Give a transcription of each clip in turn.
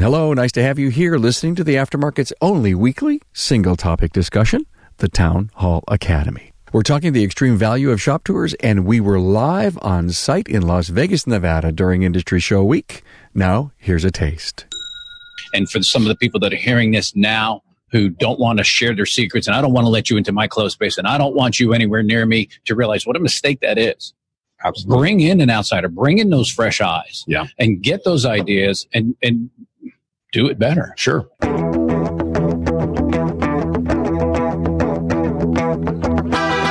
Hello, nice to have you here listening to the Aftermarket's only weekly single-topic discussion, the Town Hall Academy. We're talking the extreme value of shop tours, and we were live on site in Las Vegas, Nevada during Industry Show Week. Now, here's a taste. And for some of the people that are hearing this now who don't want to share their secrets, and I don't want to let you into my close space, and I don't want you anywhere near me, to realize what a mistake that is. Absolutely. Bring in an outsider. Bring in those fresh eyes. Yeah. And get those ideas and do it better. Sure.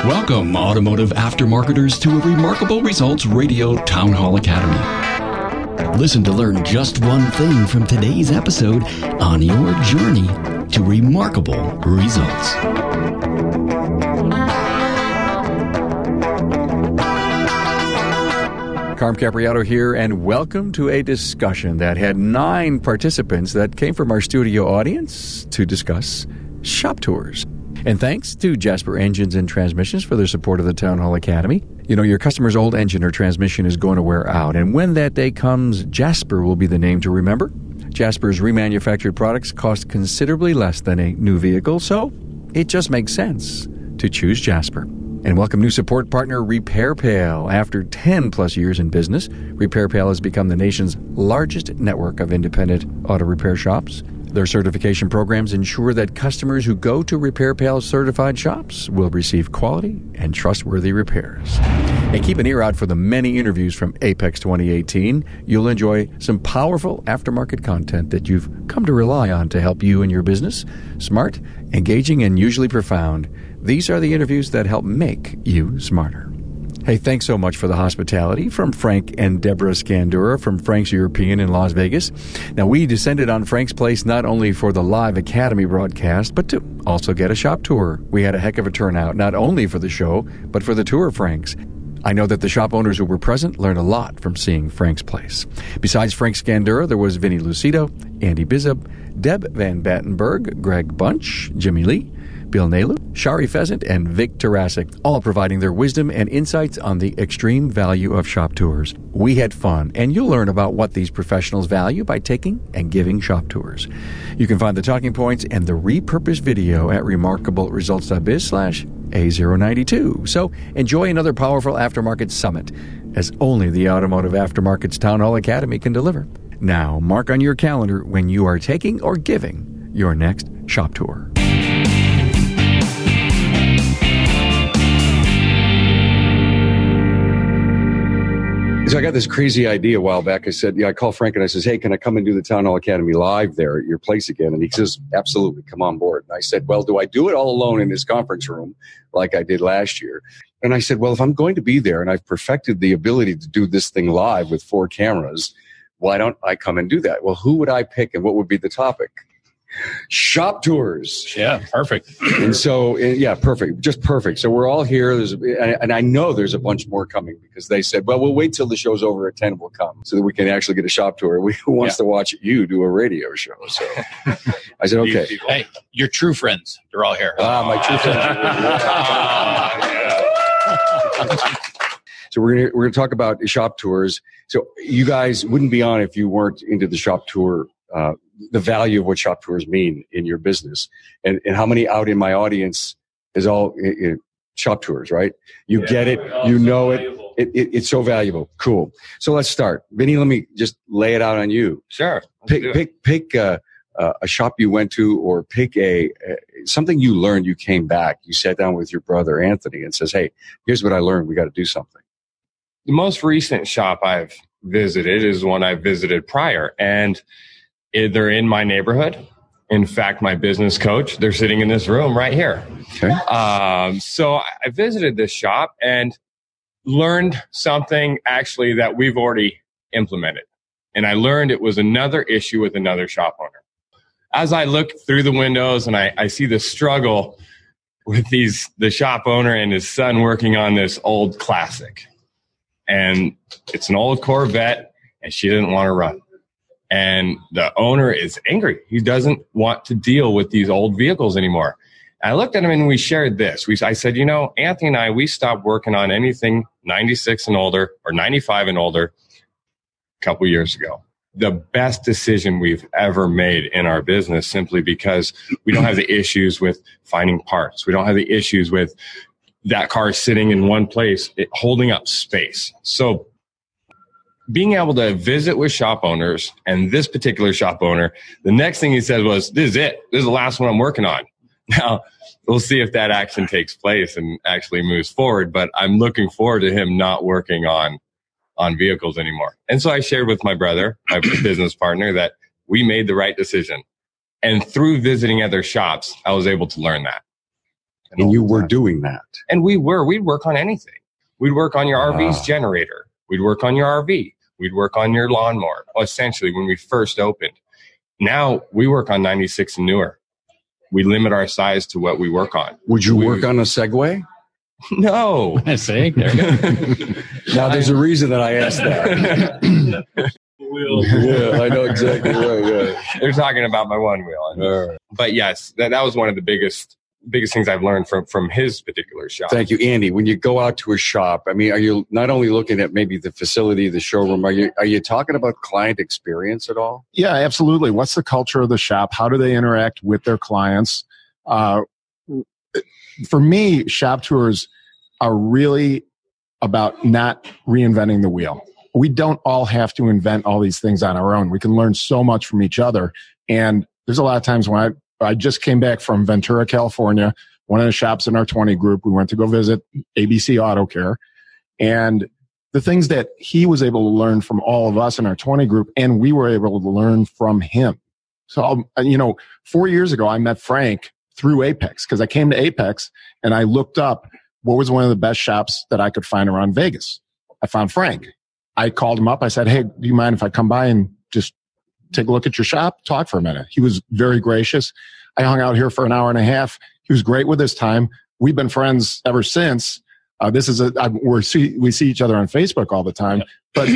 Welcome, automotive aftermarketers, to a Remarkable Results Radio Town Hall Academy. Listen to learn just one thing from today's episode on your journey to remarkable results. Carm Capriotto here, and welcome to a discussion that had 9 participants that came from our studio audience to discuss shop tours. And thanks to Jasper Engines and Transmissions for their support of the Town Hall Academy. You know, your customer's old engine or transmission is going to wear out, and when that day comes, Jasper will be the name to remember. Jasper's remanufactured products cost considerably less than a new vehicle, so it just makes sense to choose Jasper. And welcome new support partner, RepairPal. After 10-plus years in business, RepairPal has become the nation's largest network of independent auto repair shops. Their certification programs ensure that customers who go to RepairPal certified shops will receive quality and trustworthy repairs. And keep an ear out for the many interviews from Apex 2018. You'll enjoy some powerful aftermarket content that you've come to rely on to help you in your business. Smart, engaging, and usually profound. These are the interviews that help make you smarter. Hey, thanks so much for the hospitality from Frank and Deborah Scandura from Frank's European in Las Vegas. Now, we descended on Frank's place not only for the live Academy broadcast, but to also get a shop tour. We had a heck of a turnout, not only for the show, but for the tour of Frank's. I know that the shop owners who were present learned a lot from seeing Frank's place. Besides Frank Scandura, there was Vinny Lucido, Andy Bizzup, Deb Van Batenberg, Greg Bunch, Jimmy Lee, Bill Nalu, Shari Pheasant, and Vic Tarasic, all providing their wisdom and insights on the extreme value of shop tours. We had fun, and you'll learn about what these professionals value by taking and giving shop tours. You can find the talking points and the repurposed video at remarkableresults.biz/A092. So enjoy another powerful aftermarket summit, as only the Automotive Aftermarket's Town Hall Academy can deliver. Now, mark on your calendar when you are taking or giving your next shop tour. So I got this crazy idea a while back. I said, I called Frank and I says, hey, can I come and do the Town Hall Academy live there at your place again? And he says, absolutely, come on board. And I said, well, do I do it all alone in this conference room like I did last year? And I said, well, if I'm going to be there and I've perfected the ability to do this thing live with 4 cameras, why don't I come and do that? Well, who would I pick and what would be the topic? Shop tours. Yeah, perfect. And so, yeah, perfect. Just perfect. So we're all here. And I know there's a bunch more coming because they said, well, we'll wait till the show's over at 10, we'll come so that we can actually get a shop tour. Who wants to watch you do a radio show? So I said, okay. Hey, your true friends. They're all here. My true friends. Are So we're going to talk about shop tours. So you guys wouldn't be on if you weren't into the shop tour, the value of what shop tours mean in your business, and how many out in my audience is all shop tours, right? You get it. You know it. It's so valuable. Cool. So let's start. Vinny, let me just lay it out on you. Sure. Pick a shop you went to, or pick a something you learned. You came back, you sat down with your brother, Anthony, and says, hey, here's what I learned. We got to do something. The most recent shop I've visited is one I visited prior, and they're in my neighborhood. In fact, my business coach, they're sitting in this room right here. Okay. So I visited this shop and learned something actually that we've already implemented. And I learned it was another issue with another shop owner. As I look through the windows and I see the struggle with the shop owner and his son working on this old classic. And it's an old Corvette, and she didn't want to run. And the owner is angry. He doesn't want to deal with these old vehicles anymore. I looked at him and we shared this. I said, Anthony and I, we stopped working on anything 96 and older or 95 and older a couple years ago. the best decision we've ever made in our business, simply because we don't have the issues with finding parts. We don't have the issues with that car sitting in one place, it holding up space. So being able to visit with shop owners, and this particular shop owner, the next thing he said was, this is it. This is the last one I'm working on. Now, we'll see if that action takes place and actually moves forward, but I'm looking forward to him not working on vehicles anymore. And so I shared with my brother, my business partner, that we made the right decision. And through visiting other shops, I was able to learn that. And you were doing that. And we were. We'd work on anything. We'd work on your RV's generator. We'd work on your RV. We'd work on your lawnmower, essentially, when we first opened. Now, we work on 96 and newer. We limit our size to what we work on. Would you work on a Segway? No. I see. There you go. Now, there's a reason that I asked that. Yeah, I know exactly right. Yeah. They're talking about my one wheel. Right. But yes, that was one of the biggest things I've learned from his particular shop. Thank you, Andy. When you go out to a shop, I mean, are you not only looking at maybe the facility, the showroom, are you talking about client experience at all? Yeah, absolutely. What's the culture of the shop? How do they interact with their clients? For me, shop tours are really about not reinventing the wheel. We don't all have to invent all these things on our own. We can learn so much from each other. And there's a lot of times when I just came back from Ventura, California, one of the shops in our 20 group. We went to go visit ABC Auto Care. And the things that he was able to learn from all of us in our 20 group, and we were able to learn from him. So, 4 years ago, I met Frank through Apex, because I came to Apex and I looked up what was one of the best shops that I could find around Vegas. I found Frank. I called him up. I said, hey, do you mind if I come by and just take a look at your shop, talk for a minute? He was very gracious. I hung out here for an hour and a half. He was great with his time. We've been friends ever since. We see each other on Facebook all the time, but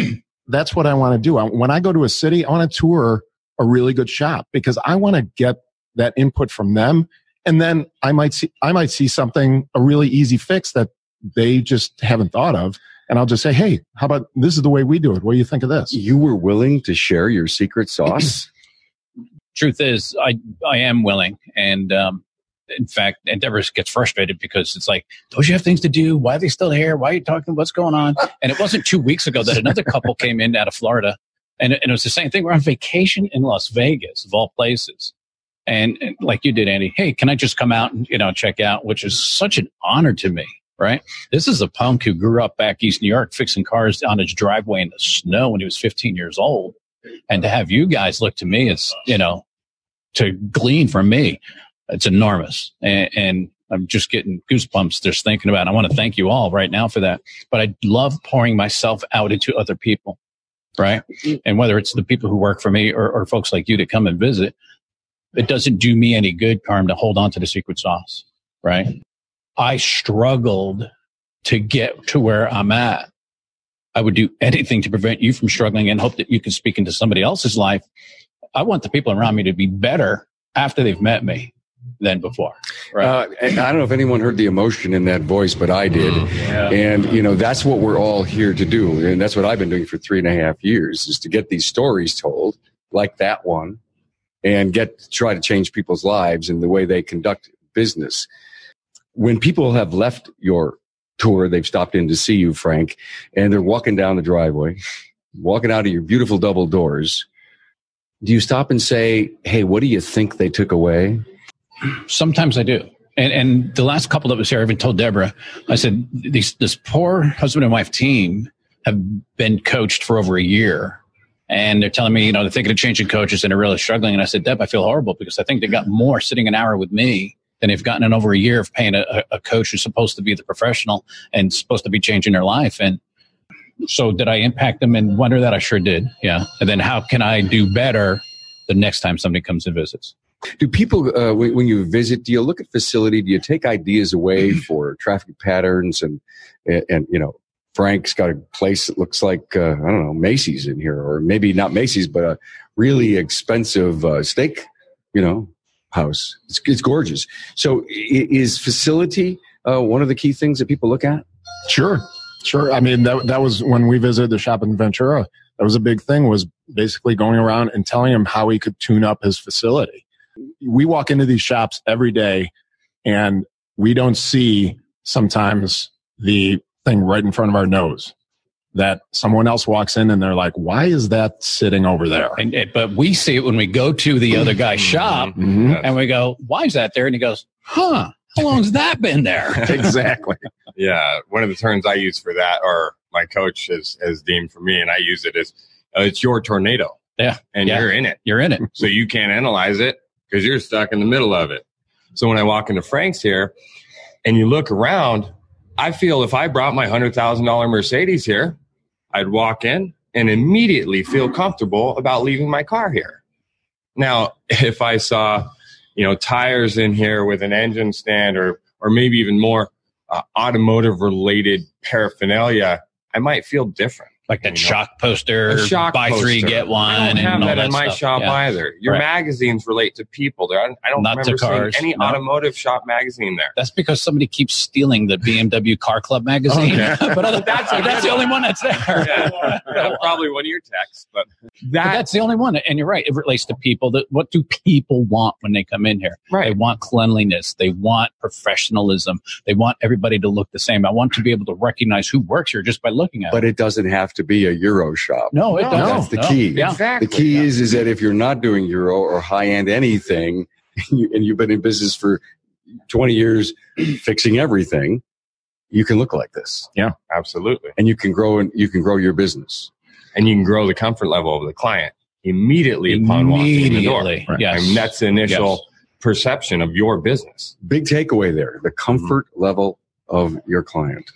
that's what I want to do. When I go to a city, I want to tour a really good shop because I want to get that input from them. And then I might see something, a really easy fix that they just haven't thought of. And I'll just say, hey, how about this is the way we do it? What do you think of this? You were willing to share your secret sauce? Truth is, I am willing. And in fact, Endeavor gets frustrated because it's like, don't you have things to do? Why are they still here? Why are you talking? What's going on? And it wasn't 2 weeks ago that another couple came in out of Florida. And it was the same thing. We're on vacation in Las Vegas, of all places. And like you did, Andy, hey, can I just come out and check out? Which is such an honor to me. Right? This is a punk who grew up back East New York fixing cars on his driveway in the snow when he was 15 years old. And to have you guys look to me is, to glean from me, it's enormous. And I'm just getting goosebumps just thinking about it. I want to thank you all right now for that. But I love pouring myself out into other people, right? And whether it's the people who work for me or folks like you to come and visit, it doesn't do me any good, Carm, to hold on to the secret sauce, right? I struggled to get to where I'm at. I would do anything to prevent you from struggling and hope that you can speak into somebody else's life. I want the people around me to be better after they've met me than before. Right? And I don't know if anyone heard the emotion in that voice, but I did. Yeah. And, that's what we're all here to do. And that's what I've been doing for 3.5 years is to get these stories told like that one and try to change people's lives in the way they conduct business. When people have left your tour, they've stopped in to see you, Frank, and they're walking down the driveway, walking out of your beautiful double doors, do you stop and say, hey, what do you think they took away? Sometimes I do. And the last couple that was here, I even told Deborah, I said, this poor husband and wife team have been coached for over a year. And they're telling me, they're thinking of changing coaches and they're really struggling. And I said, Deb, I feel horrible because I think they got more sitting an hour with me and they've gotten in over a year of paying a coach who's supposed to be the professional and supposed to be changing their life. And so did I impact them and wonder that? I sure did. Yeah. And then how can I do better the next time somebody comes and visits? Do people, when you visit, do you look at facility? Do you take ideas away for traffic patterns? And Frank's got a place that looks like, I don't know, Macy's in here, or maybe not Macy's, but a really expensive steak, house. It's gorgeous. So is facility one of the key things that people look at? Sure. I mean, that was when we visited the shop in Ventura. That was a big thing was basically going around and telling him how he could tune up his facility. We walk into these shops every day and we don't see sometimes the thing right in front of our nose that someone else walks in and they're like, why is that sitting over there? And, but we see it when we go to the other guy's shop and we go, why is that there? And he goes, huh, how long's that been there? Exactly. Yeah. One of the terms I use for that, or my coach has deemed for me, and I use it as, it's your tornado. Yeah. And you're in it. You're in it. So you can't analyze it because you're stuck in the middle of it. So when I walk into Frank's here and you look around, I feel if I brought my $100,000 Mercedes here, I'd walk in and immediately feel comfortable about leaving my car here. Now, if I saw, you know, tires in here with an engine stand or maybe even more automotive related paraphernalia, I might feel different. Like that shock poster, buy three, get one. I don't have that in my shop either. Your magazines relate to people. I don't remember seeing any automotive shop magazine there. That's because somebody keeps stealing the BMW Car Club magazine. But that's the only one that's there. Yeah, probably one of your texts. But that's the only one. And you're right. It relates to people. What do people want when they come in here? Right. They want cleanliness. They want professionalism. They want everybody to look the same. I want to be able to recognize who works here just by looking at it. But it doesn't have to be a Euro shop. No, it doesn't. That's the key. Yeah. Exactly. The key is that if you're not doing Euro or high-end anything, and you've been in business for 20 years fixing everything, you can look like this. Yeah, absolutely. And you can grow, and you can grow your business. And you can grow the comfort level of the client immediately upon walking in the door. Right. Yes. I mean, that's the initial perception of your business. Big takeaway there, the comfort level of your client.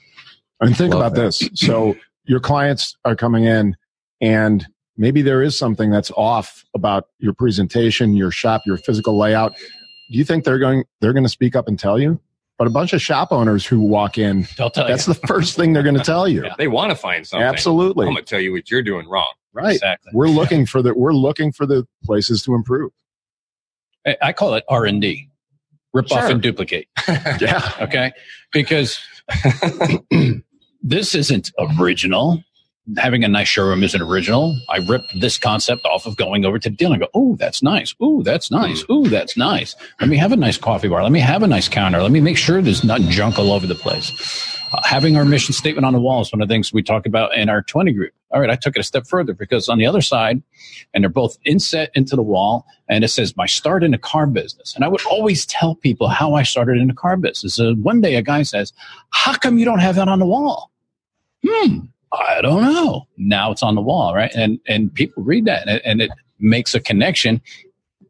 And think about this. So your clients are coming in and maybe there is something that's off about your presentation, your shop, your physical layout. Do you think they're going to speak up and tell you? But a bunch of shop owners who walk in, that's the first thing they're going to tell you. Yeah, they want to find something. Absolutely. I'm going to tell you what you're doing wrong. Right. Exactly. We're looking for the places to improve. I call it R&D. Rip off and duplicate. Yeah. Okay. Because this isn't original. Having a nice showroom isn't original. I ripped this concept off of going over to the dealer and go, oh, that's nice. Oh, that's nice. Oh, that's nice. Let me have a nice coffee bar. Let me have a nice counter. Let me make sure there's not junk all over the place. Having our mission statement on the wall is one of the things we talk about in our 20 group. All right, I took it a step further because on the other side, and they're both inset into the wall, and it says, my start in the car business. And I would always tell people how I started in the car business. So one day a guy says, how come you don't have that on the wall? I don't know. Now it's on the wall, right? And people read that, and it makes a connection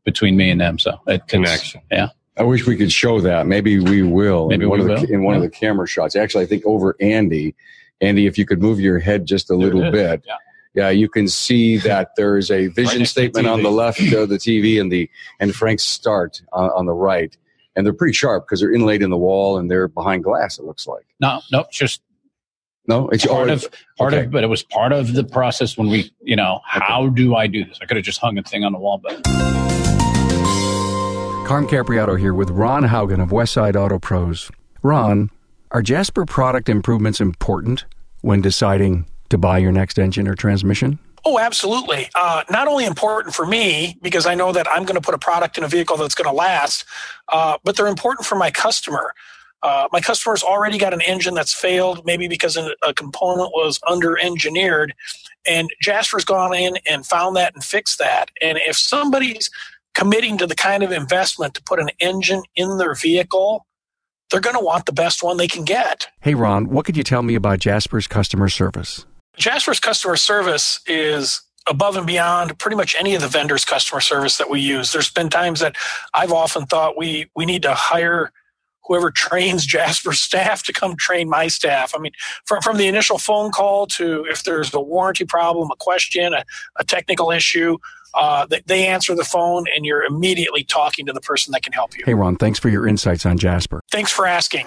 between me and them. So it connection. Yeah. I wish we could show that. Maybe we will. Maybe in one of the camera shots. Actually, I think over Andy, if you could move your head just a little bit. Yeah. Yeah, you can see that there is a vision statement on the left of the TV and Frank's start on the right. And they're pretty sharp because they're inlaid in the wall and they're behind glass, it looks like. No, it's part of, but it was part of the process when we, how do I do this? I could have just hung a thing on the wall, but. Carm Capriotto here with Ron Haugen of Westside Auto Pros. Ron, are Jasper product improvements important when deciding to buy your next engine or transmission? Oh, absolutely. Not only important for me, because I know that I'm going to put a product in a vehicle that's going to last, but they're important for my customer. My customer's already got an engine that's failed, maybe because a component was under-engineered, and Jasper's gone in and found that and fixed that. And if somebody's committing to the kind of investment to put an engine in their vehicle, they're going to want the best one they can get. Hey, Ron, what could you tell me about Jasper's customer service? Jasper's customer service is above and beyond pretty much any of the vendors' customer service that we use. There's been times that I've often thought we need to hire whoever trains Jasper's staff to come train my staff. I mean, from the initial phone call to if there's a warranty problem, a question, a technical issue, they answer the phone and you're immediately talking to the person that can help you. Hey, Ron, thanks for your insights on Jasper. Thanks for asking.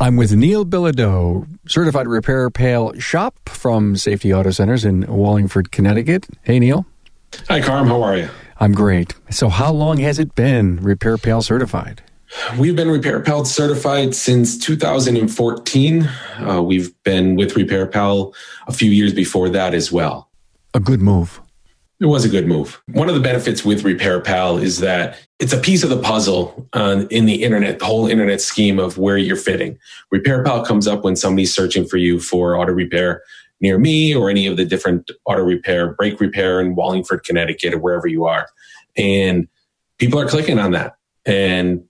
I'm with Neil Bilodeau, certified RepairPal shop from Safety Auto Centers in Wallingford, Connecticut. Hey, Neil. Hi, Carm. How are you? I'm great. So how long has it been RepairPal certified? We've been RepairPal certified since 2014. We've been with RepairPal a few years before that as well. A good move. It was a good move. One of the benefits with RepairPal is that it's a piece of the puzzle in the internet, the whole internet scheme of where you're fitting. RepairPal comes up when somebody's searching for you for auto repair near me or any of the different auto repair, brake repair in Wallingford, Connecticut, or wherever you are. And people are clicking on that. And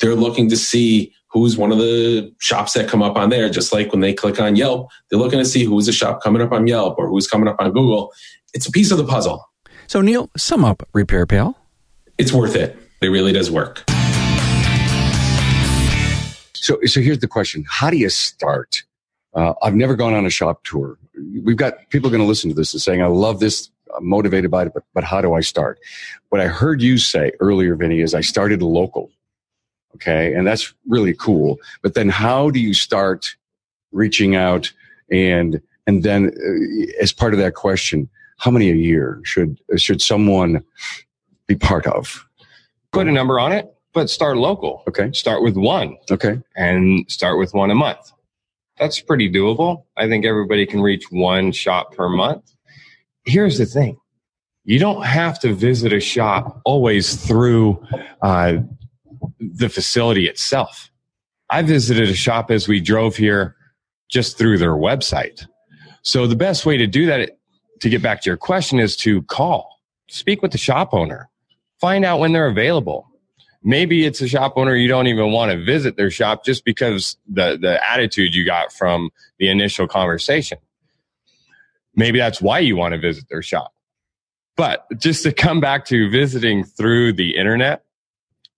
they're looking to see who's one of the shops that come up on there. Just like when they click on Yelp, they're looking to see who's a shop coming up on Yelp or who's coming up on Google. It's a piece of the puzzle. So, Neil, sum up RepairPal. It's worth it. It really does work. So here's the question. How do you start? I've never gone on a shop tour. We've got people going to listen to this and saying, I love this. I'm motivated by it, but how do I start? What I heard you say earlier, Vinny, is I started local. Okay. And that's really cool. But then how do you start reaching out? And then as part of that question, how many a year should someone be part of? Put a number on it, but start local. Okay. Start with one. Okay. And start with one a month. That's pretty doable. I think everybody can reach one shop per month. Here's the thing. You don't have to visit a shop always through the facility itself. I visited a shop as we drove here just through their website. So the best way to do that, to get back to your question, is to call, speak with the shop owner, find out when they're available. Maybe it's a shop owner you don't even want to visit their shop just because the attitude you got from the initial conversation. Maybe that's why you want to visit their shop. But just to come back to visiting through the internet,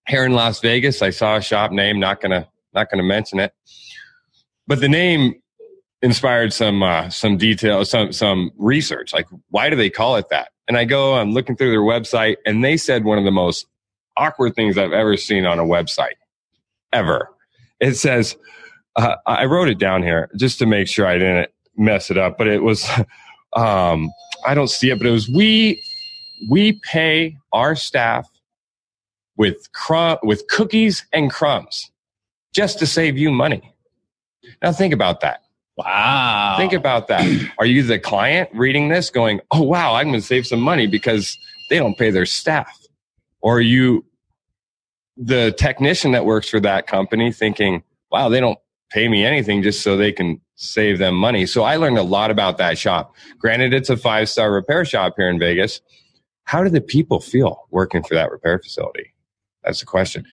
here in Las Vegas, I saw a shop name, not gonna mention it, but the name inspired some detail, some research. Like, why do they call it that? And I go, I'm looking through their website, and they said one of the most awkward things I've ever seen on a website, ever. It says, I wrote it down here just to make sure I didn't mess it up, but it was. I don't see it, but it was, we pay our staff with cookies and crumbs just to save you money. Now think about that. Wow. Think about that. Are you the client reading this going, oh, wow, I'm going to save some money because they don't pay their staff? Or are you the technician that works for that company thinking, wow, they don't pay me anything just so they can save them money? So I learned a lot about that shop. Granted, it's a 5-star repair shop here in Vegas. How do the people feel working for that repair facility? That's the question.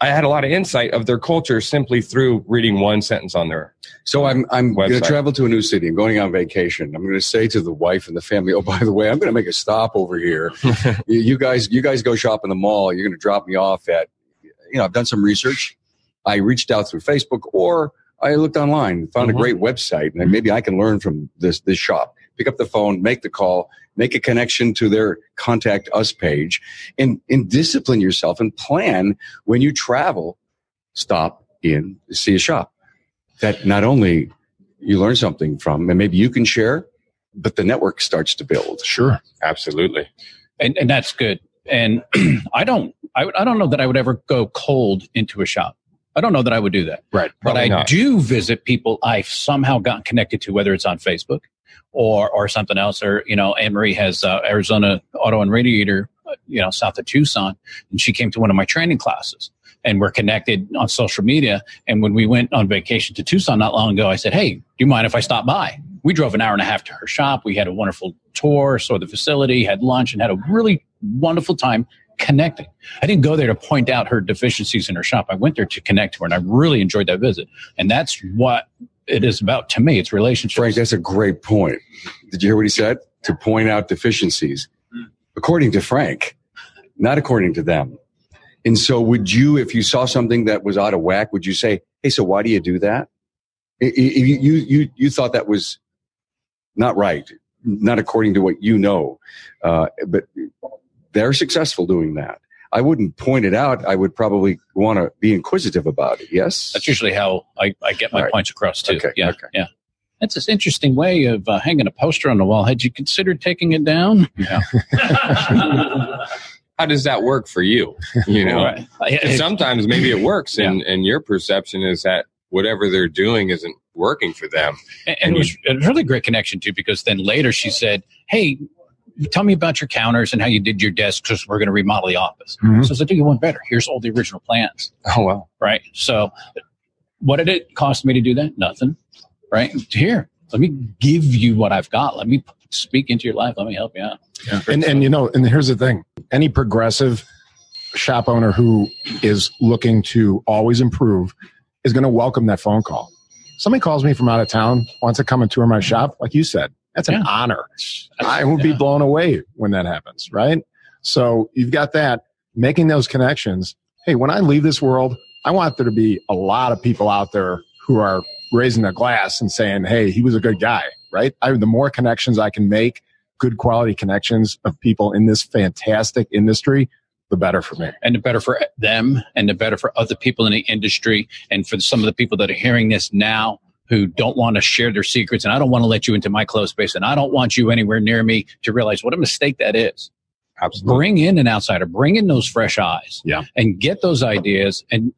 I had a lot of insight of their culture simply through reading one sentence on their So I'm going to travel to a new city. I'm going on vacation. I'm going to say to the wife and the family, oh, by the way, I'm going to make a stop over here. You guys go shop in the mall. You're going to drop me off at, I've done some research. I reached out through Facebook or I looked online, found a great website, and maybe I can learn from this shop. Pick up the phone, make the call, make a connection to their Contact Us page, and discipline yourself and plan when you travel. Stop in, see a shop that not only you learn something from, and maybe you can share, but the network starts to build. Sure, absolutely, and that's good. And I don't know that I would ever go cold into a shop. I don't know that I would do that. Right. But I do visit people I've somehow gotten connected to, whether it's on Facebook or something else. Or, Anne-Marie has Arizona Auto and Radiator, south of Tucson. And she came to one of my training classes. And we're connected on social media. And when we went on vacation to Tucson not long ago, I said, hey, do you mind if I stop by? We drove an hour and a half to her shop. We had a wonderful tour, saw the facility, had lunch, and had a really wonderful time connecting. I didn't go there to point out her deficiencies in her shop. I went there to connect to her, and I really enjoyed that visit. And that's what it is about to me. It's relationships. Frank, that's a great point. Did you hear what he said? To point out deficiencies. According to Frank, not according to them. And so would you, if you saw something that was out of whack, would you say, hey, so why do you do that? You thought that was not right, not according to what you know. But they're successful doing that. I wouldn't point it out. I would probably want to be inquisitive about it. Yes? That's usually how I get my points across, too. Okay. Yeah. Okay. Yeah. That's this interesting way of hanging a poster on the wall. Had you considered taking it down? Yeah. how does that work for you? You know, right. Sometimes maybe it works, and your perception is that whatever they're doing isn't working for them. And it was a really great connection too, because then later she said, "Hey, tell me about your counters and how you did your desk, because we're going to remodel the office." Mm-hmm. So I said, "Do you want better? Here's all the original plans." Oh wow! Right. So, what did it cost me to do that? Nothing. Right. Here, let me give you what I've got. Let me speak into your life. Let me help you out. Yeah. And you know, and here's the thing: any progressive shop owner who is looking to always improve is going to welcome that phone call. Somebody calls me from out of town, wants to come and tour my shop, like you said. That's an honor. I will be blown away when that happens, right? So you've got that, making those connections. Hey, when I leave this world, I want there to be a lot of people out there who are raising their glass and saying, hey, he was a good guy, right? The more connections I can make, good quality connections of people in this fantastic industry, the better for me. And the better for them, and the better for other people in the industry, and for some of the people that are hearing this now who don't want to share their secrets, and I don't want to let you into my closed space, and I don't want you anywhere near me, to realize what a mistake that is. Absolutely. Bring in an outsider. Bring in those fresh eyes. Yeah. And get those ideas and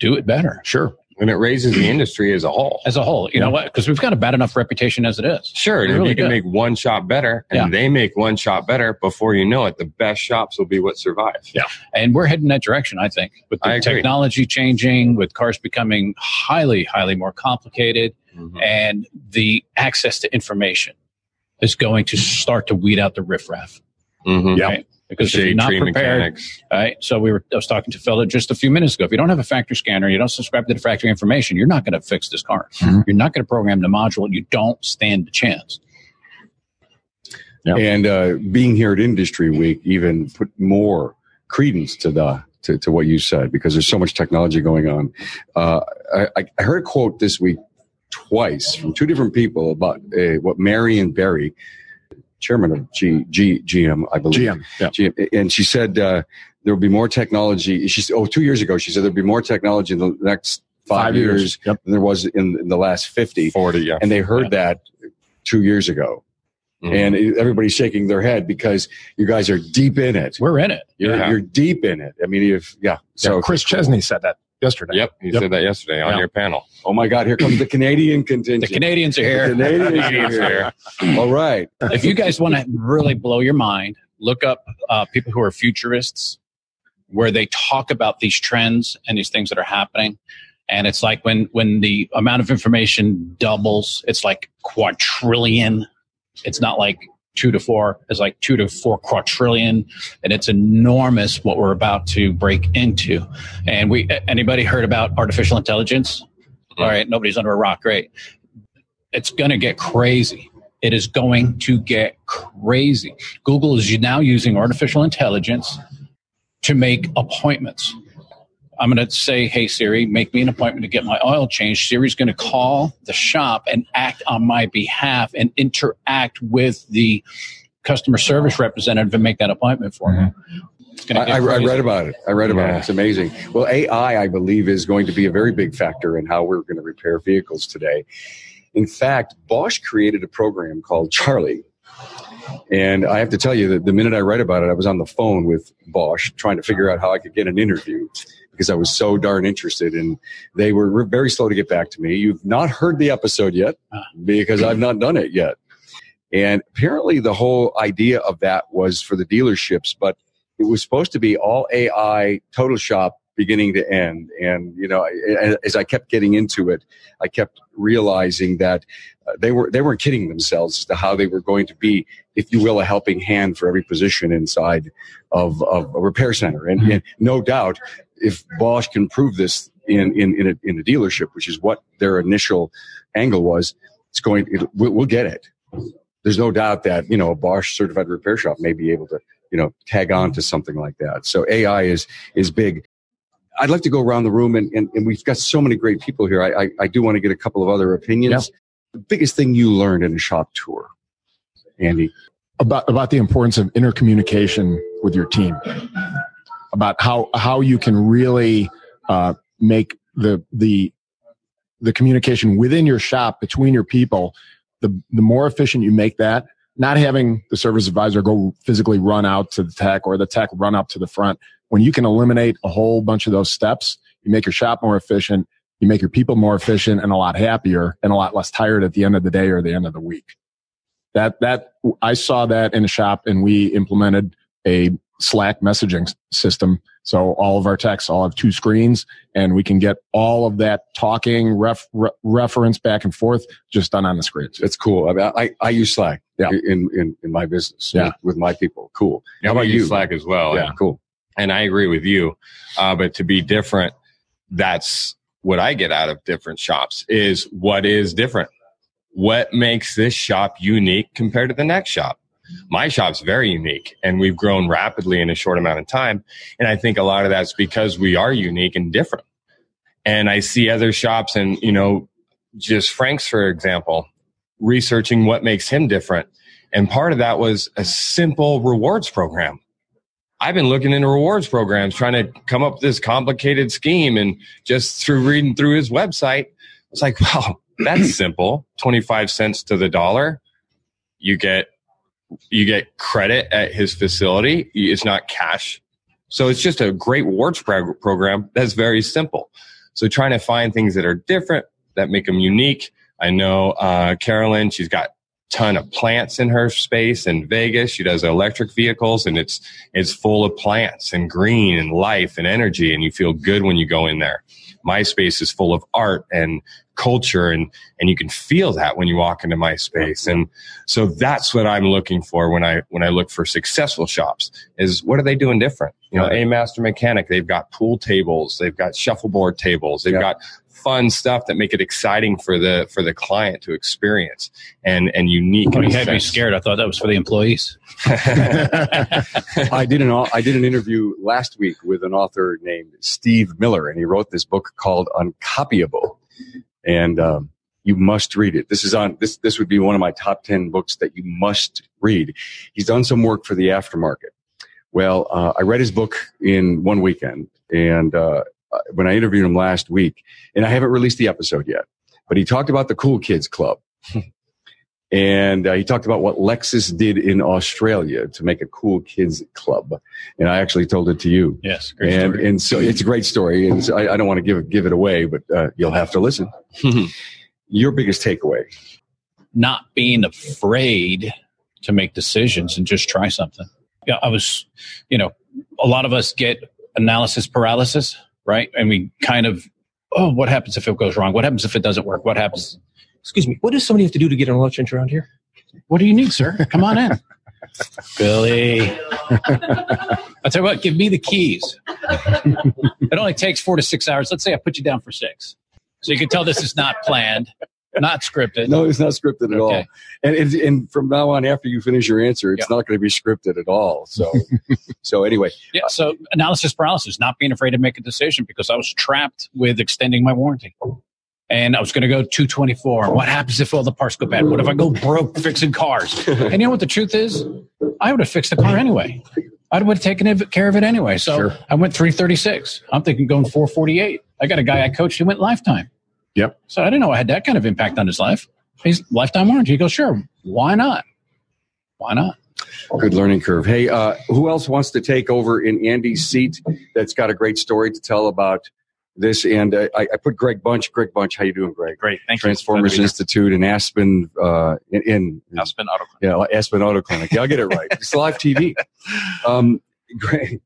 do it better. Sure. And it raises the industry as a whole. As a whole. You know what? Because we've got a bad enough reputation as it is. Sure. And really, you can make one shop better, and they make one shop better, before you know it, the best shops will be what survives. Yeah. And we're heading that direction, I think. With the technology changing, with cars becoming highly, highly more complicated, and the access to information is going to start to weed out the riffraff. Mm-hmm. Right? Yeah. Because if you're not prepared, right? So I was talking to a fellow just a few minutes ago. If you don't have a factory scanner, you don't subscribe to the factory information, you're not going to fix this car. Mm-hmm. You're not going to program the module. You don't stand a chance. Yep. And being here at Industry Week even put more credence to what you said, because there's so much technology going on. I heard a quote this week twice from two different people about what Marion Barry, chairman of GM, I believe. GM, yeah. GM. And she said there will be more technology. 2 years ago, she said there'll be more technology in the next five years than there was in the last 50. 40, yeah. And they heard that 2 years ago. Mm-hmm. And everybody's shaking their head because you guys are deep in it. We're in it. You're deep in it. I mean, so Chris Chesney said that yesterday. Yep. He said that yesterday on your panel. Oh my God, here comes the Canadian contingent. The Canadians are here. The Canadians are here. All right. If you guys want to really blow your mind, look up people who are futurists, where they talk about these trends and these things that are happening. And it's like when the amount of information doubles, it's like quadrillion. It's not like 2 to 4. It's like 2 to 4 quadrillion, and it's enormous what we're about to break into. And anybody heard about artificial intelligence? Mm-hmm. All right, nobody's under a rock. Great. It's going to get crazy. It is going to get crazy. Google is now using artificial intelligence to make appointments. I'm going to say, hey, Siri, make me an appointment to get my oil changed. Siri's going to call the shop and act on my behalf and interact with the customer service representative and make that appointment for me. I read about it. I read about it. It's amazing. Well, AI, I believe, is going to be a very big factor in how we're going to repair vehicles today. In fact, Bosch created a program called Charlie. And I have to tell you that the minute I read about it, I was on the phone with Bosch trying to figure out how I could get an interview, because I was so darn interested, and they were very slow to get back to me. You've not heard the episode yet because I've not done it yet. And apparently the whole idea of that was for the dealerships, but it was supposed to be all AI, total shop, beginning to end. And, you know, as I kept getting into it, I kept realizing that they weren't kidding themselves as to how they were going to be, if you will, a helping hand for every position inside of a repair center. And no doubt, if Bosch can prove this in a dealership, which is what their initial angle was, we'll get it. There's no doubt that, you know, a Bosch certified repair shop may be able to, you know, tag on to something like that. So AI is big. I'd like to go around the room, and we've got so many great people here. I do want to get a couple of other opinions. Yep. The biggest thing you learned in a shop tour, Andy? About the importance of intercommunication with your team. About how you can really make the communication within your shop, between your people, the more efficient you make that, not having the service advisor go physically run out to the tech or the tech run up to the front. When you can eliminate a whole bunch of those steps, you make your shop more efficient, you make your people more efficient and a lot happier and a lot less tired at the end of the day or the end of the week. That I saw that in a shop, and we implemented a Slack messaging system. So all of our techs all have two screens, and we can get all of that talking reference back and forth just done on the screens. It's cool. I mean, I use Slack in my business with my people. Cool. Yeah, how about you? Slack as well. Yeah, cool. And I agree with you. But to be different, that's what I get out of different shops is what is different. What makes this shop unique compared to the next shop? My shop's very unique, and we've grown rapidly in a short amount of time. And I think a lot of that's because we are unique and different. And I see other shops and, you know, just Frank's, for example, researching what makes him different. And part of that was a simple rewards program. I've been looking into rewards programs, trying to come up with this complicated scheme. And just through reading through his website, it's like, wow, that's simple. 25 cents to the dollar. You get credit at his facility. It's not cash. So it's just a great rewards program that's very simple. So trying to find things that are different, that make them unique. I know Carolyn, she's got a ton of plants in her space in Vegas. She does electric vehicles, and it's full of plants and green and life and energy, and you feel good when you go in there. My space is full of art and culture, and you can feel that when you walk into my space. And so that's what I'm looking for when I look for successful shops is what are they doing different? You know, A Master Mechanic, they've got pool tables, they've got shuffleboard tables, they've got fun stuff that make it exciting for the client to experience and unique. Well, you had me scared. I thought that was for the employees. I did an interview last week with an author named Steve Miller, and he wrote this book called Uncopyable. And you must read it. This is this would be one of my top 10 books that you must read. He's done some work for the aftermarket. Well, I read his book in one weekend, and when I interviewed him last week, and I haven't released the episode yet, but he talked about the Cool Kids Club. And he talked about what Lexus did in Australia to make a cool kids club. And I actually told it to you. Yes. Great story. And so it's a great story. And so I don't want to give it away, but you'll have to listen. Your biggest takeaway? Not being afraid to make decisions and just try something. Yeah, a lot of us get analysis paralysis, right? And we kind of, what happens if it goes wrong? What happens if it doesn't work? What happens? Excuse me, what does somebody have to do to get an oil change around here? What do you need, sir? Come on in. Billy. I'll tell you what, give me the keys. It only takes 4 to 6 hours. Let's say I put you down for 6. So you can tell this is not planned, not scripted. No, it's not scripted at all. And from now on, after you finish your answer, it's not going to be scripted at all. So anyway. Yeah, so analysis paralysis, not being afraid to make a decision because I was trapped with extending my warranty. And I was going to go 224. What happens if all the parts go bad? What if I go broke fixing cars? And you know what the truth is? I would have fixed the car anyway. I would have taken care of it anyway. So sure. I went 336. I'm thinking going 448. I got a guy I coached who went lifetime. Yep. So I didn't know I had that kind of impact on his life. He's lifetime warranty. He goes, sure. Why not? Why not? Good learning curve. Hey, who else wants to take over in Andy's seat that's got a great story to tell about this? And I put Greg Bunch. Greg Bunch, how you doing, Greg? Great, thank you. Transformers Institute in Aspen. In Aspen Auto Clinic. Yeah, Aspen Auto Clinic. Yeah, I'll get it right. It's live TV. Greg,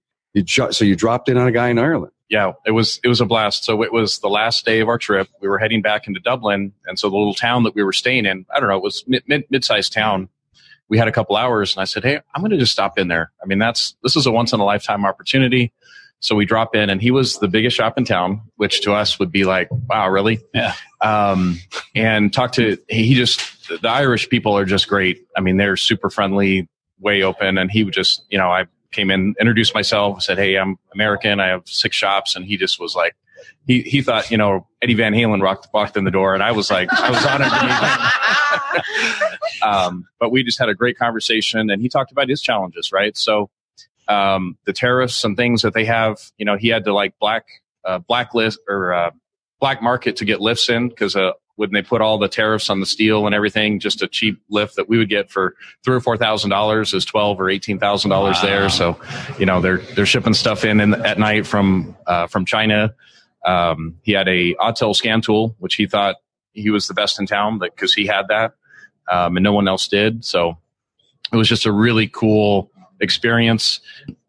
so you dropped in on a guy in Ireland. Yeah, it was a blast. So it was the last day of our trip. We were heading back into Dublin. And so the little town that we were staying in, I don't know, it was mid-sized town. We had a couple hours and I said, hey, I'm going to just stop in there. I mean, this is a once-in-a-lifetime opportunity. So we drop in, and he was the biggest shop in town, which to us would be like, wow, really? Yeah. And the Irish people are just great. I mean, they're super friendly, way open. And he would just, you know, I came in, introduced myself, said, hey, I'm American. I have 6 shops. And he just was like, he thought, you know, Eddie Van Halen walked in the door. And I was like, I was honored to meet him. But we just had a great conversation, and he talked about his challenges, right? So, the tariffs and things that they have, you know, he had to like blacklist or black market to get lifts in because when they put all the tariffs on the steel and everything, just a cheap lift that we would get for $3,000 or $4,000 is $12,000 or $18,000 there. So, you know, they're shipping stuff in at night from China. He had a Autel scan tool, which he thought he was the best in town because he had that, and no one else did. So it was just a really cool experience.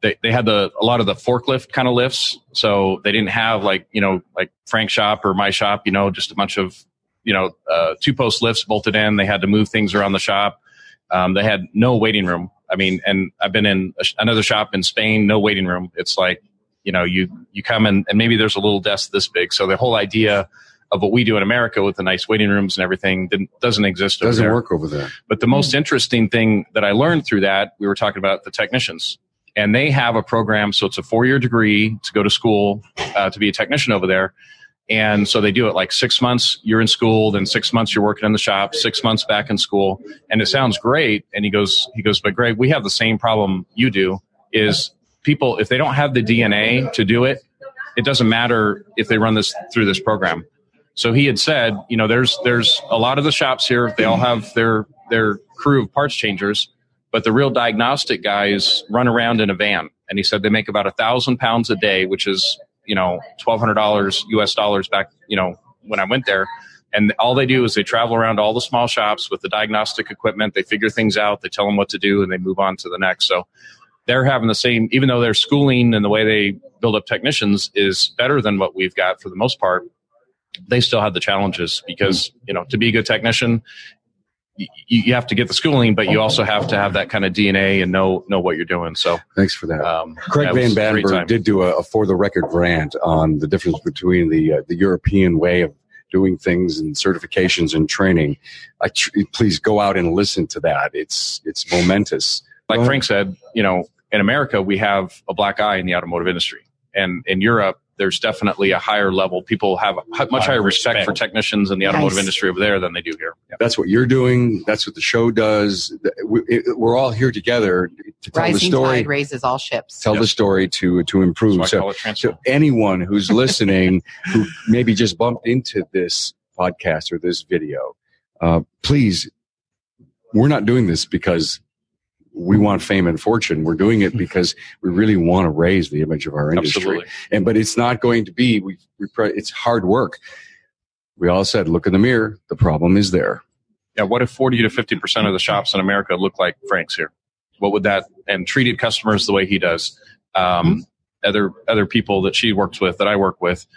They had a lot of the forklift kind of lifts. So they didn't have like Frank's shop or my shop, just a bunch of, two post lifts bolted in. They had to move things around the shop. They had no waiting room. I mean, and I've been in another shop in Spain, no waiting room. It's like, you come in and maybe there's a little desk this big. So the whole idea of what we do in America with the nice waiting rooms and everything doesn't exist over there. Doesn't work over there. But the most interesting thing that I learned through that, we were talking about the technicians. And they have a program, so it's a 4-year degree to go to school to be a technician over there. And so they do it like 6 months you're in school, then 6 months you're working in the shop, 6 months back in school. And it sounds great. And he goes, but Greg, we have the same problem you do is people, if they don't have the DNA to do it, it doesn't matter if they run this through this program. So he had said, there's a lot of the shops here, they all have their crew of parts changers, but the real diagnostic guys run around in a van. And he said they make about 1,000 pounds a day, which is, $1,200 US dollars back, when I went there. And all they do is they travel around all the small shops with the diagnostic equipment. They figure things out. They tell them what to do and they move on to the next. So they're having the same, even though their schooling and the way they build up technicians is better than what we've got for the most part. They still have the challenges because, to be a good technician, you have to get the schooling, but you also have to have that kind of DNA and know what you're doing. So thanks for that. Greg Van Batenberg did do a for the record rant on the difference between the European way of doing things and certifications and training. Please go out and listen to that. It's momentous. Like Frank said, in America, we have a black eye in the automotive industry, and in Europe, there's definitely a higher level. People have a much higher respect for technicians in the automotive industry over there than they do here. Yeah. That's what you're doing. That's what the show does. We're all here together to tell the story. Rising tide raises all ships. Tell the story to improve. So anyone who's listening who maybe just bumped into this podcast or this video, please, we're not doing this because we want fame and fortune. We're doing it because we really want to raise the image of our industry. Absolutely. But it's not going to be, it's hard work. We all said, look in the mirror. The problem is there. Yeah. What if 40 to 50% of the shops in America look like Frank's here? What would that, and treated customers the way he does? Other people that she works with, that I work with,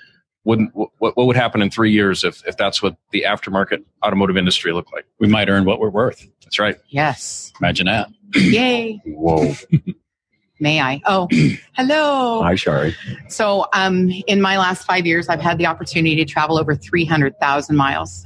what would happen in 3 years if that's what the aftermarket automotive industry looked like? We might earn what we're worth. That's right. Yes. Imagine that. Yay. Whoa. May I? Oh, hello. Hi, Shari. So in my last 5 years, I've had the opportunity to travel over 300,000 miles,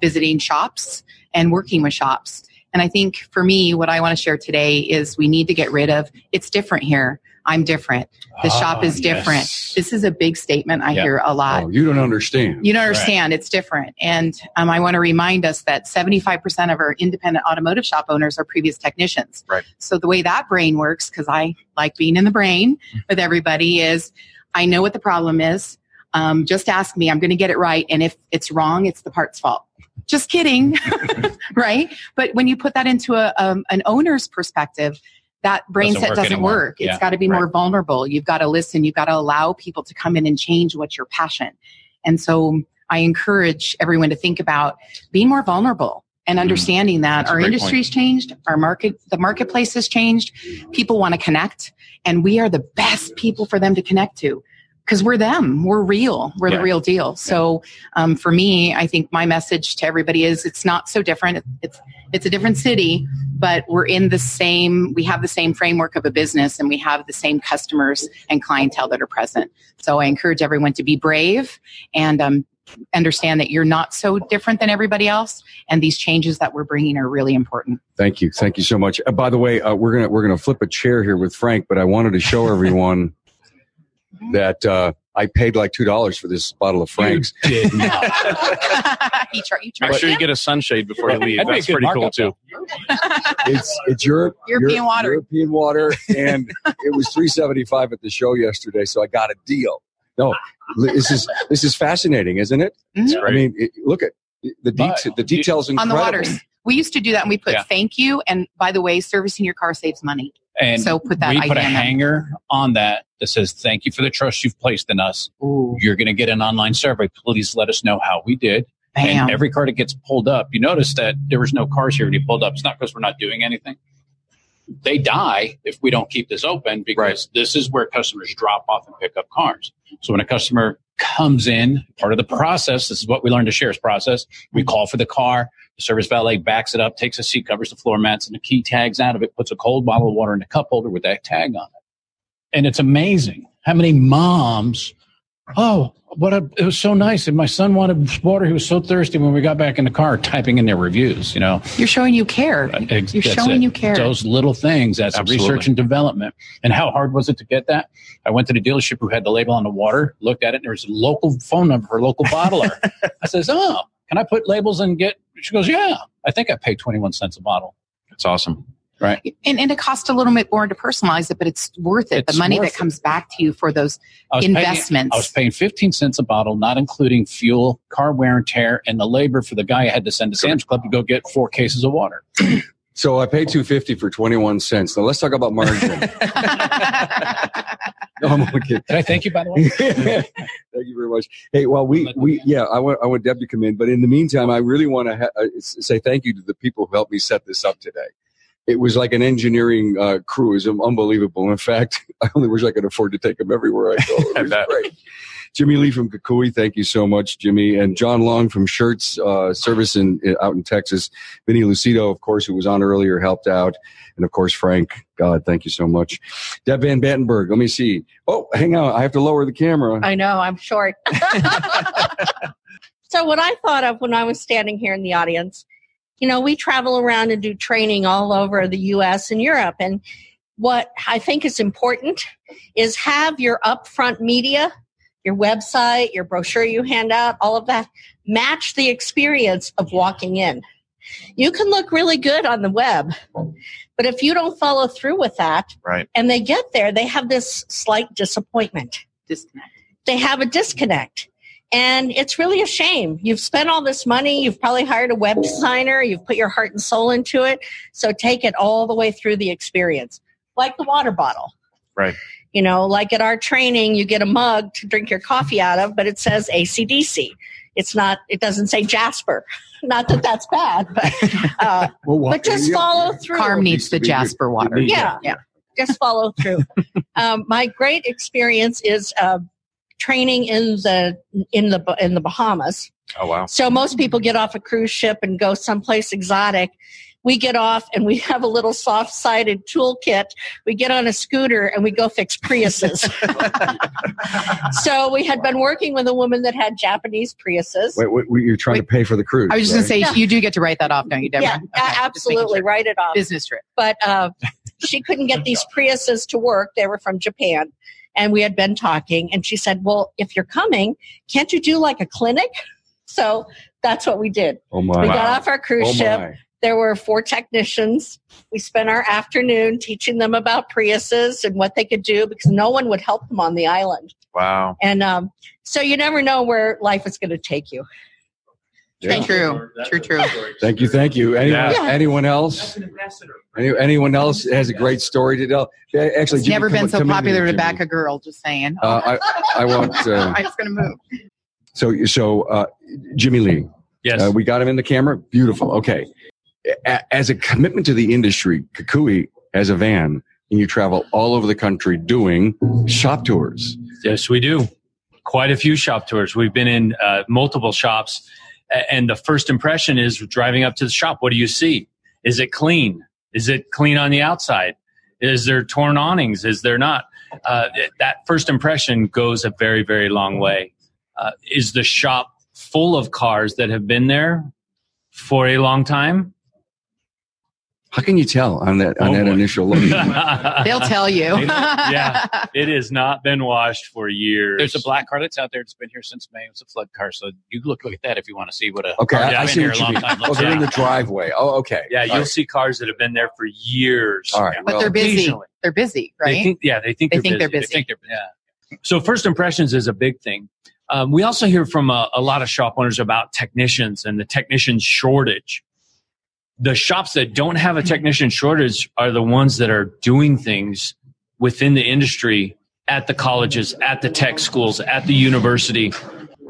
visiting shops and working with shops. And I think for me, what I want to share today is we need to get rid of, it's different here. I'm different. The shop is different. Yes. This is a big statement I hear a lot. Oh, you don't understand. You don't understand. Right. It's different. And I want to remind us that 75% of our independent automotive shop owners are previous technicians. Right. So the way that brain works, because I like being in the brain with everybody, is I know what the problem is. Just ask me. I'm going to get it right. And if it's wrong, it's the part's fault. Just kidding. Right? But when you put that into an owner's perspective, that brain set doesn't work. It's got to be more vulnerable. You've got to listen. You've got to allow people to come in and change what's your passion. And so I encourage everyone to think about being more vulnerable and understanding that our industry's changed, the marketplace has changed. People want to connect, and we are the best people for them to connect to. Because we're them. We're real. We're the real deal. So for me, I think my message to everybody is it's not so different. It's a different city, but we're in the same, we have the same framework of a business, and we have the same customers and clientele that are present. So I encourage everyone to be brave and understand that you're not so different than everybody else. And these changes that we're bringing are really important. Thank you. Thank you so much. By the way, we're gonna flip a chair here with Frank, but I wanted to show everyone that I paid like $2 for this bottle of Frank's. You did not. Make sure you get a sunshade before you leave. That's pretty cool too. It's European water. European water, and it was $3.75 at the show yesterday, so I got a deal. No, this is fascinating, isn't it? Mm-hmm. I mean, look at The details incredible. On the waters. We used to do that, and we put thank you, and by the way, servicing your car saves money. And so put that we put a hanger on that says, thank you for the trust you've placed in us. Ooh. You're going to get an online survey. Please let us know how we did. Bam. And every car that gets pulled up, you notice that there was no cars here when you pulled up. It's not because we're not doing anything. They die if we don't keep this open, because this is where customers drop off and pick up cars. So when a customer comes in, part of the process, this is what we learned to share is process. We call for the car. The service valet backs it up, takes a seat, covers the floor mats, and the key tags out of it, puts a cold bottle of water in a cup holder with that tag on it. And it's amazing how many moms, it was so nice. And my son wanted water. He was so thirsty when we got back in the car, typing in their reviews, you know. You're showing you care. You care. Those little things, that's research and development. And how hard was it to get that? I went to the dealership who had the label on the water, looked at it, and there was a local phone number for a local bottler. I says, can I put labels and get? She goes, yeah, I think I paid 21 cents a bottle. That's awesome. Right. And it costs a little bit more to personalize it, but it's worth it. The money that comes back to you for those investments. I was paying 15 cents a bottle, not including fuel, car wear and tear, and the labor for the guy I had to send to Sam's Club to go get 4 cases of water. So I paid $2.50 for 21 cents. Now let's talk about margin. No, I'm okay. Can I thank you, by the way? Thank you very much. Hey, well, I want Deb to come in. But in the meantime, I really want to say thank you to the people who helped me set this up today. It was like an engineering crew. It was unbelievable. In fact, I only wish I could afford to take them everywhere I go. It was great. Jimmy Lee from Kukui, thank you so much, Jimmy. And John Long from Shirts Service out in Texas. Vinny Lucido, of course, who was on earlier, helped out. And, of course, Frank, God, thank you so much. Deb Van Batenberg, let me see. Oh, hang on. I have to lower the camera. I know. I'm short. So what I thought of when I was standing here in the audience, you know, we travel around and do training all over the U.S. and Europe. And what I think is important is have your upfront media, your website, your brochure you hand out, all of that, match the experience of walking in. You can look really good on the web, but if you don't follow through with that, and they get there, they have this slight disappointment. Disconnect. They have a disconnect, and it's really a shame. You've spent all this money. You've probably hired a web designer. You've put your heart and soul into it, so take it all the way through the experience, like the water bottle. Right. You know, like at our training, you get a mug to drink your coffee out of, but it says ACDC. It doesn't say Jasper. Not that that's bad, but just follow through. Carm needs the Jasper water. Yeah. Just follow through. My great experience is training in the Bahamas. Oh, wow. So most people get off a cruise ship and go someplace exotic. We get off and we have a little soft-sided toolkit. We get on a scooter and we go fix Priuses. So we had been working with a woman that had Japanese Priuses. Wait, you're trying to pay for the cruise. I was just going to say, you do get to write that off, don't you, Deborah? Yeah, okay, absolutely. Write it off. Business trip. But she couldn't get these Priuses to work. They were from Japan. And we had been talking. And she said, well, if you're coming, can't you do like a clinic? So that's what we did. Oh my! We got off our cruise ship. My. There were 4 technicians. We spent our afternoon teaching them about Priuses and what they could do, because no one would help them on the island. Wow. And so you never know where life is going to take you. Yeah. True. Thank you. Anyone else? Anyone else has a great story to tell? Actually, it's never been so popular to back a girl, just saying. I won't. I'm just going to move. So Jimmy Lee. Yes. We got him in the camera. Beautiful. Okay. As a commitment to the industry, Kukui has a van, and you travel all over the country doing shop tours. Yes, we do. Quite a few shop tours. We've been in multiple shops, and the first impression is driving up to the shop. What do you see? Is it clean? Is it clean on the outside? Is there torn awnings? Is there not? That first impression goes a very, very long way. Is the shop full of cars that have been there for a long time? How can you tell on that initial look? They'll tell you. Yeah, it has not been washed for years. There's a black car that's out there. It's been here since May. It's a flood car. So you look at that if you want to see what a car. Okay, I see what you mean. Oh, they're in the driveway. Oh, okay. Yeah, you'll see cars that have been there for years. All right, but they're busy. They're busy, right? They think they're busy. So first impressions is a big thing. We also hear from a lot of shop owners about technicians and the technician shortage. The shops that don't have a technician shortage are the ones that are doing things within the industry at the colleges, at the tech schools, at the university.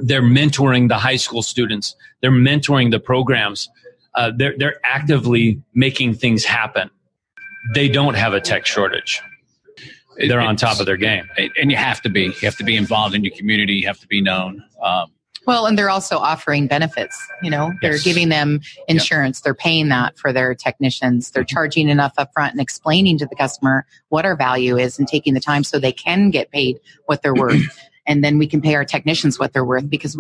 They're mentoring the high school students. They're mentoring the programs. They're actively making things happen. They don't have a tech shortage. They're on top of their game. And you have to be. You have to be involved in your community. You have to be known. Well, and they're also offering benefits. You know, they're giving them insurance. Yep. They're paying that for their technicians. They're charging enough up front and explaining to the customer what our value is and taking the time so they can get paid what they're worth. And then we can pay our technicians what they're worth, because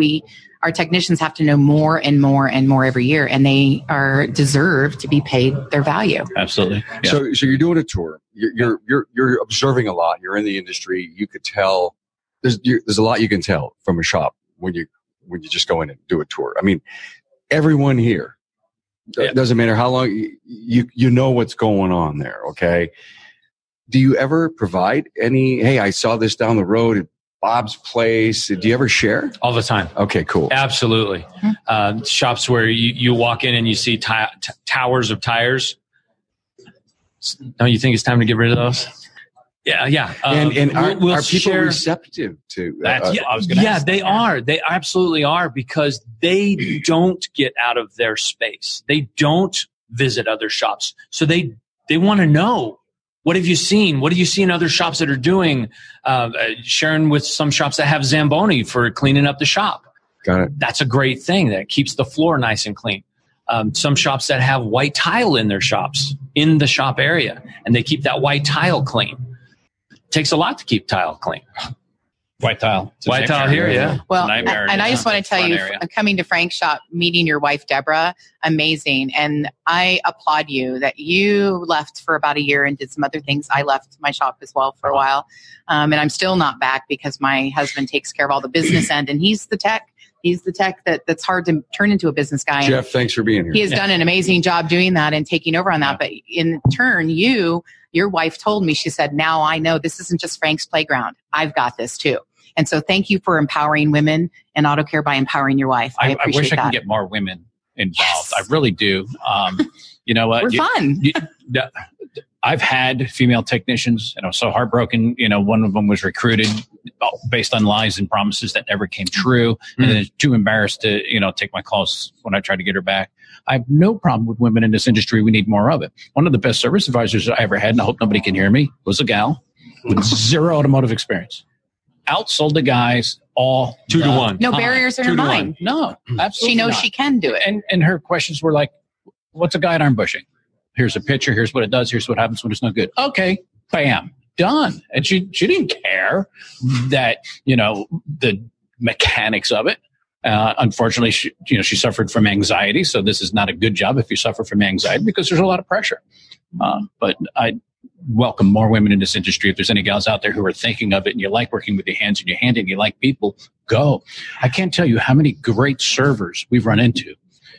our technicians have to know more and more and more every year, and they deserve to be paid their value. Absolutely. Yeah. So you're doing a tour. You're observing a lot. You're in the industry. You could tell there's a lot you can tell from a shop when you just go in and do a tour. I mean, everyone here doesn't matter how long you know what's going on there. Okay. Do you ever provide any? Hey, I saw this down the road at Bob's place. Do you ever share? All the time. Okay, cool. Absolutely. Mm-hmm. Shops where you walk in and you see towers of tires. Don't you think it's time to get rid of those? Yeah. And are people receptive to that? I was going to ask. They are. They absolutely are, because they don't get out of their space. They don't visit other shops. So they want to know. What have you seen? What do you see in other shops that are doing? Sharing with some shops that have Zamboni for cleaning up the shop. Got it. That's a great thing. That keeps the floor nice and clean. Some shops that have white tile in their shops, in the shop area, and they keep that white tile clean. It takes a lot to keep tile clean. White tile here. Well, and I just want to tell you, coming to Frank's shop, meeting your wife, Deborah, amazing. And I applaud you that you left for about a year and did some other things. I left my shop as well for a while. And I'm still not back because my husband takes care of all the business end, and he's the tech. He's the tech that's hard to turn into a business guy. Jeff, thanks for being here. He has done an amazing job doing that and taking over on that. Yeah. But in turn, your wife told me, she said, now I know this isn't just Frank's playground. I've got this too. And so thank you for empowering women in auto care by empowering your wife. I wish I could get more women involved. Yes. I really do. You know what? We're fun. I've had female technicians, and I was so heartbroken. You know, one of them was recruited based on lies and promises that never came true. Mm-hmm. And then too embarrassed to, take my calls when I tried to get her back. I have no problem with women in this industry. We need more of it. One of the best service advisors I ever had, and I hope nobody can hear me, was a gal with zero automotive experience. Outsold the guys all 2 to 1. No barriers in her mind. No, absolutely. She knows she can do it. And her questions were like, what's a guide arm bushing? Here's a picture. Here's what it does. Here's what happens when it's no good. Okay, bam, done. And she didn't care that, the mechanics of it. Unfortunately, she suffered from anxiety. So this is not a good job if you suffer from anxiety, because there's a lot of pressure. But I welcome more women in this industry. If there's any gals out there who are thinking of it, and you like working with your hands and your hand, and you like people, go. I can't tell you how many great servers we've run into.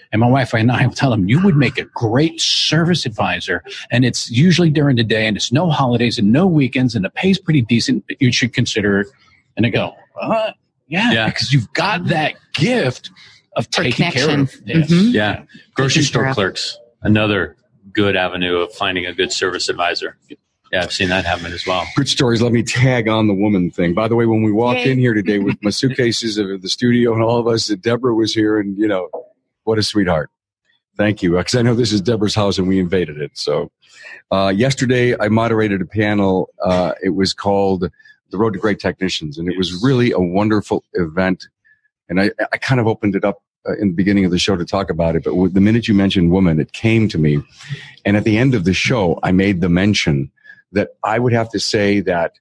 And my wife and I will tell them, you would make a great service advisor. And it's usually during the day, and it's no holidays and no weekends, and the pay's pretty decent, but you should consider it. And they go, because you've got that gift of taking care of this. Mm-hmm. Yeah. Grocery store clerks, another good avenue of finding a good service advisor. Yeah, I've seen that happen as well. Good stories. Let me tag on the woman thing. By the way, when we walked in here today with my suitcases of the studio and all of us, Deborah was here, and what a sweetheart. Thank you. Because I know this is Deborah's house and we invaded it. So yesterday I moderated a panel. It was called The Road to Great Technicians, and it was really a wonderful event. And I kind of opened it up in the beginning of the show to talk about it, but the minute you mentioned woman, it came to me. And at the end of the show, I made the mention that I would have to say that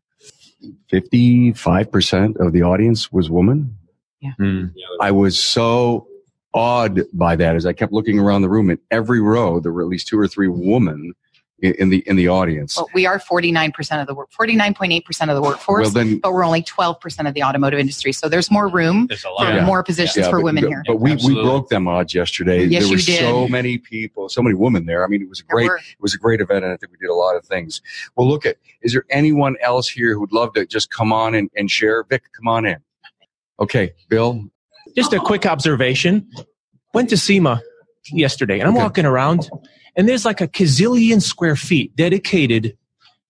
55% of the audience was woman. Yeah. Mm. I was so awed by that as I kept looking around the room. In every row, there were at least 2 or 3 women in the audience. Well, we are 49.8% of the workforce, well, then, but we're only 12% of the automotive industry. So there's more room more positions for women here. But we broke them odds yesterday. Yes, there were so many people, so many women there. I mean, it was a great event, and I think we did a lot of things. Well, is there anyone else here who'd love to just come on and share? Vic, come on in. Okay, Bill. Just a quick observation. Went to SEMA yesterday, and I'm walking around, and there's like a gazillion square feet dedicated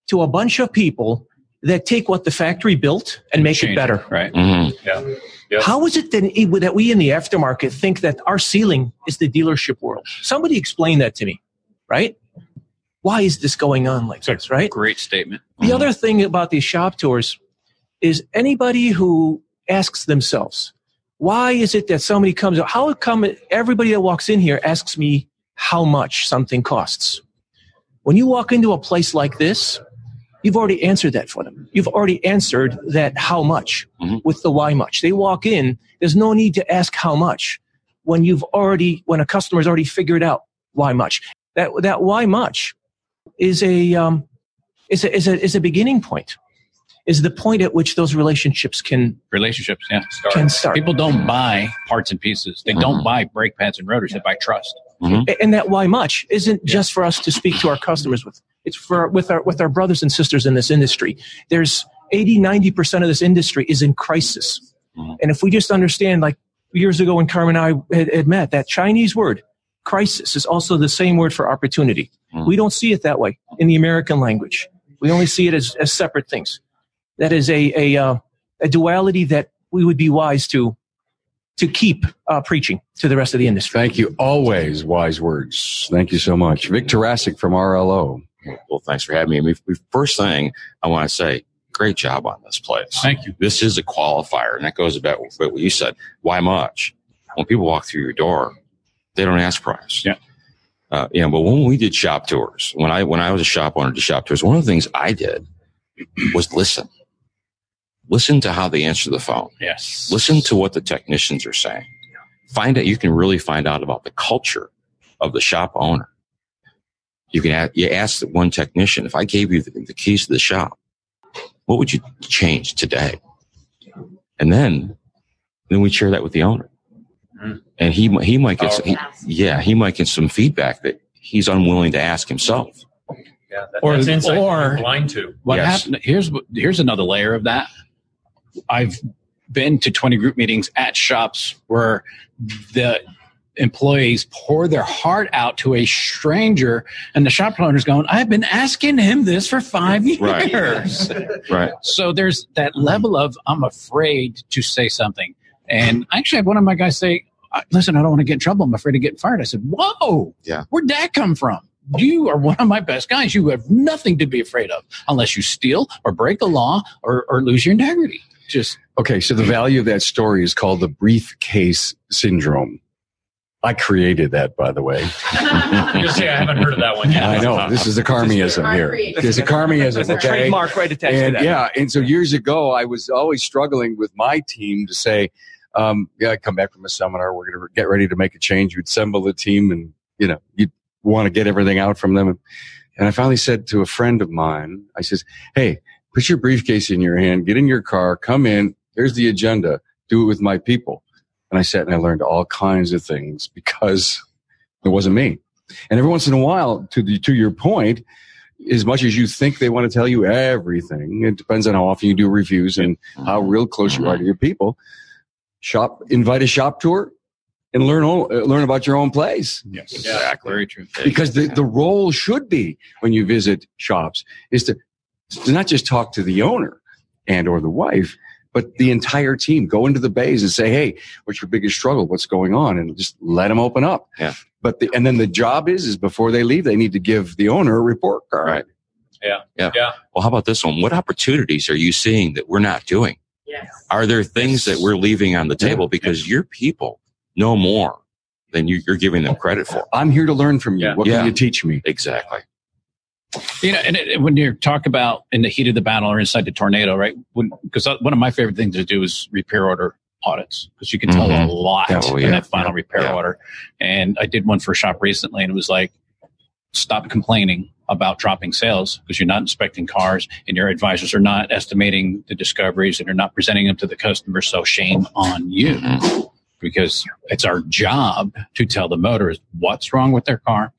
to a bunch of people that take what the factory built and make it better. Right. Mm-hmm. Yeah. Yep. How is it that we in the aftermarket think that our ceiling is the dealership world? Somebody explain that to me, right? Why is this going on like this, right? Great statement. The other thing about these shop tours is anybody who asks themselves, why is it that somebody comes up? How come everybody that walks in here asks me how much something costs? When you walk into a place like this, you've already answered that for them. You've already answered that how much with the why much. They walk in, there's no need to ask how much when when a customer's already figured out why much. That why much is a beginning point. Is the point at which those relationships can start. People don't buy parts and pieces. They don't buy brake pads and rotors. They buy trust. Mm-hmm. And that why much isn't just for us to speak to our customers with. It's with our brothers and sisters in this industry. There's 80, 90% of this industry is in crisis. Mm-hmm. And if we just understand, like years ago when Carm and I had met, that Chinese word, crisis, is also the same word for opportunity. Mm-hmm. We don't see it that way in the American language. We only see it as separate things. That is a duality that we would be wise to keep preaching to the rest of the industry. Thank you. Always wise words. Thank you so much. Vic Tarasic from RLO. Well, thanks for having me. First thing I want to say, great job on this place. Thank you. This is a qualifier, and that goes about what you said. Why much? When people walk through your door, they don't ask price. Yeah. But when we did shop tours, when I was a shop owner to shop tours, one of the things I did was listen. Listen to how they answer the phone. Yes. Listen to what the technicians are saying. Find out. You can really find out about the culture of the shop owner. You can ask one technician, if I gave you the keys to the shop, what would you change today? And then we share that with the owner. Mm-hmm. And he might get some feedback that he's unwilling to ask himself. Yeah, that's insight you're blind to. What happened? Here's another layer of that. I've been to 20 group meetings at shops where the employees pour their heart out to a stranger, and the shop owner's going, I've been asking him this for 5 years. Right. Right. So there's that level of, I'm afraid to say something. And actually, I had one of my guys say, listen, I don't want to get in trouble. I'm afraid of getting fired. I said, whoa, where'd that come from? You are one of my best guys. You have nothing to be afraid of unless you steal or break a law or lose your integrity. Okay, so the value of that story is called the briefcase syndrome. I created that, by the way. I haven't heard of that one yet. I know. This is the Carmism here. There's a Carmism. It's a trademark right attached to that. Yeah, and so years ago, I was always struggling with my team to say, I come back from a seminar. We're going to get ready to make a change. You'd assemble the team and, you'd want to get everything out from them. And I finally said to a friend of mine, I says, hey, put your briefcase in your hand, get in your car, come in, here's the agenda, do it with my people. And I sat and I learned all kinds of things because it wasn't me. And every once in a while, to your point, as much as you think they want to tell you everything, it depends on how often you do reviews and how real close you are to your people. Invite a shop tour. And learn about your own place. Yes, exactly. Very true. Because the role should be, when you visit shops, is to not just talk to the owner and or the wife, but the entire team. Go into the bays and say, hey, what's your biggest struggle? What's going on? And just let them open up. Yeah. But then the job is before they leave, they need to give the owner a report card. Right. Yeah. Well, how about this one? What opportunities are you seeing that we're not doing? Yes. Are there things that we're leaving on the table because your people no more than you're giving them credit for? I'm here to learn from you. What can you teach me? Exactly. And when you talk about in the heat of the battle or inside the tornado, right? Because one of my favorite things to do is repair order audits, because you can tell a lot in that final repair order. And I did one for a shop recently, and it was like, stop complaining about dropping sales because you're not inspecting cars and your advisors are not estimating the discoveries and you're not presenting them to the customer. So shame on you. Mm-hmm. Because it's our job to tell the motorist what's wrong with their car,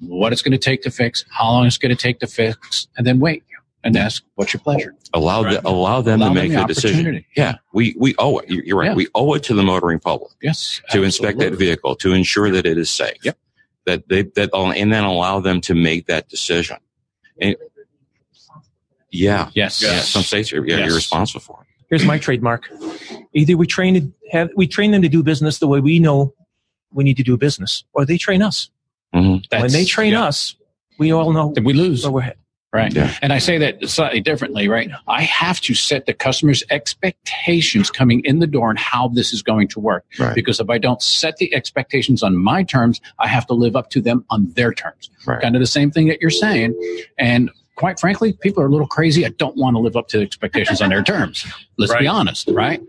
what it's going to take to fix, how long it's going to take to fix, and then wait. and ask, what's your pleasure? Allow them to make the decision. Yeah, we owe it. You're right. Yeah. We owe it to the motoring public. Yes, to inspect that vehicle, to ensure that it is safe. Yep. And then allow them to make that decision. And, yeah. Yes. Yeah, some states you're responsible for it. Here's my trademark. Either we train them to do business the way we know we need to do business, or they train us. Mm-hmm. When they train us, we all know that we lose. Overhead. Right. Yeah. And I say that slightly differently, right? I have to set the customer's expectations coming in the door and how this is going to work. Right. Because if I don't set the expectations on my terms, I have to live up to them on their terms. Right. Kind of the same thing that you're saying. And quite frankly, people are a little crazy. I don't want to live up to the expectations on their terms. Let's be honest, right?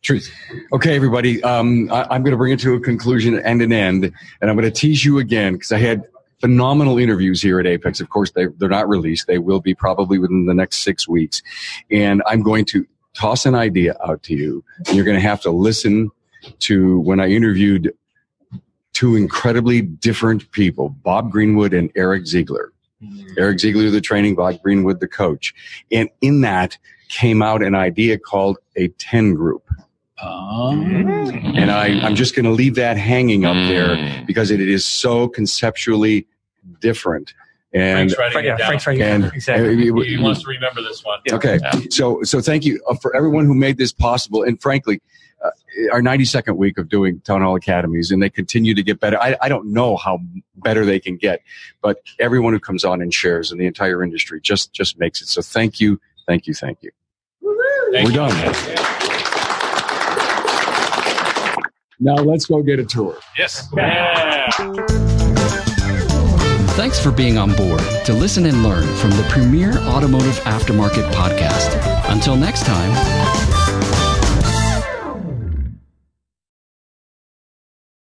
Truth. Okay, everybody. I'm going to bring it to a conclusion and an end. And I'm going to tease you again because I had phenomenal interviews here at Apex. Of course, they're not released. They will be probably within the next 6 weeks. And I'm going to toss an idea out to you. And you're going to have to listen to when I interviewed two incredibly different people, Bob Greenwood and Eric Ziegler. Eric Ziegler, the training, Bob Greenwood, the coach. And in that came out an idea called a 10 group. Oh. And I'm just going to leave that hanging up there because it is so conceptually different. And Frank's writing it down. Exactly. He wants to remember this one. Okay. Yeah. So thank you for everyone who made this possible. And frankly, our 92nd week of doing Town Hall Academies, and they continue to get better. I don't know how better they can get, but everyone who comes on and shares in the entire industry just makes it. So thank you. Thank you. Thank you. We're done. Yeah. Now let's go get a tour. Yes. Yeah. Thanks for being on board to listen and learn from the premier automotive aftermarket podcast. Until next time.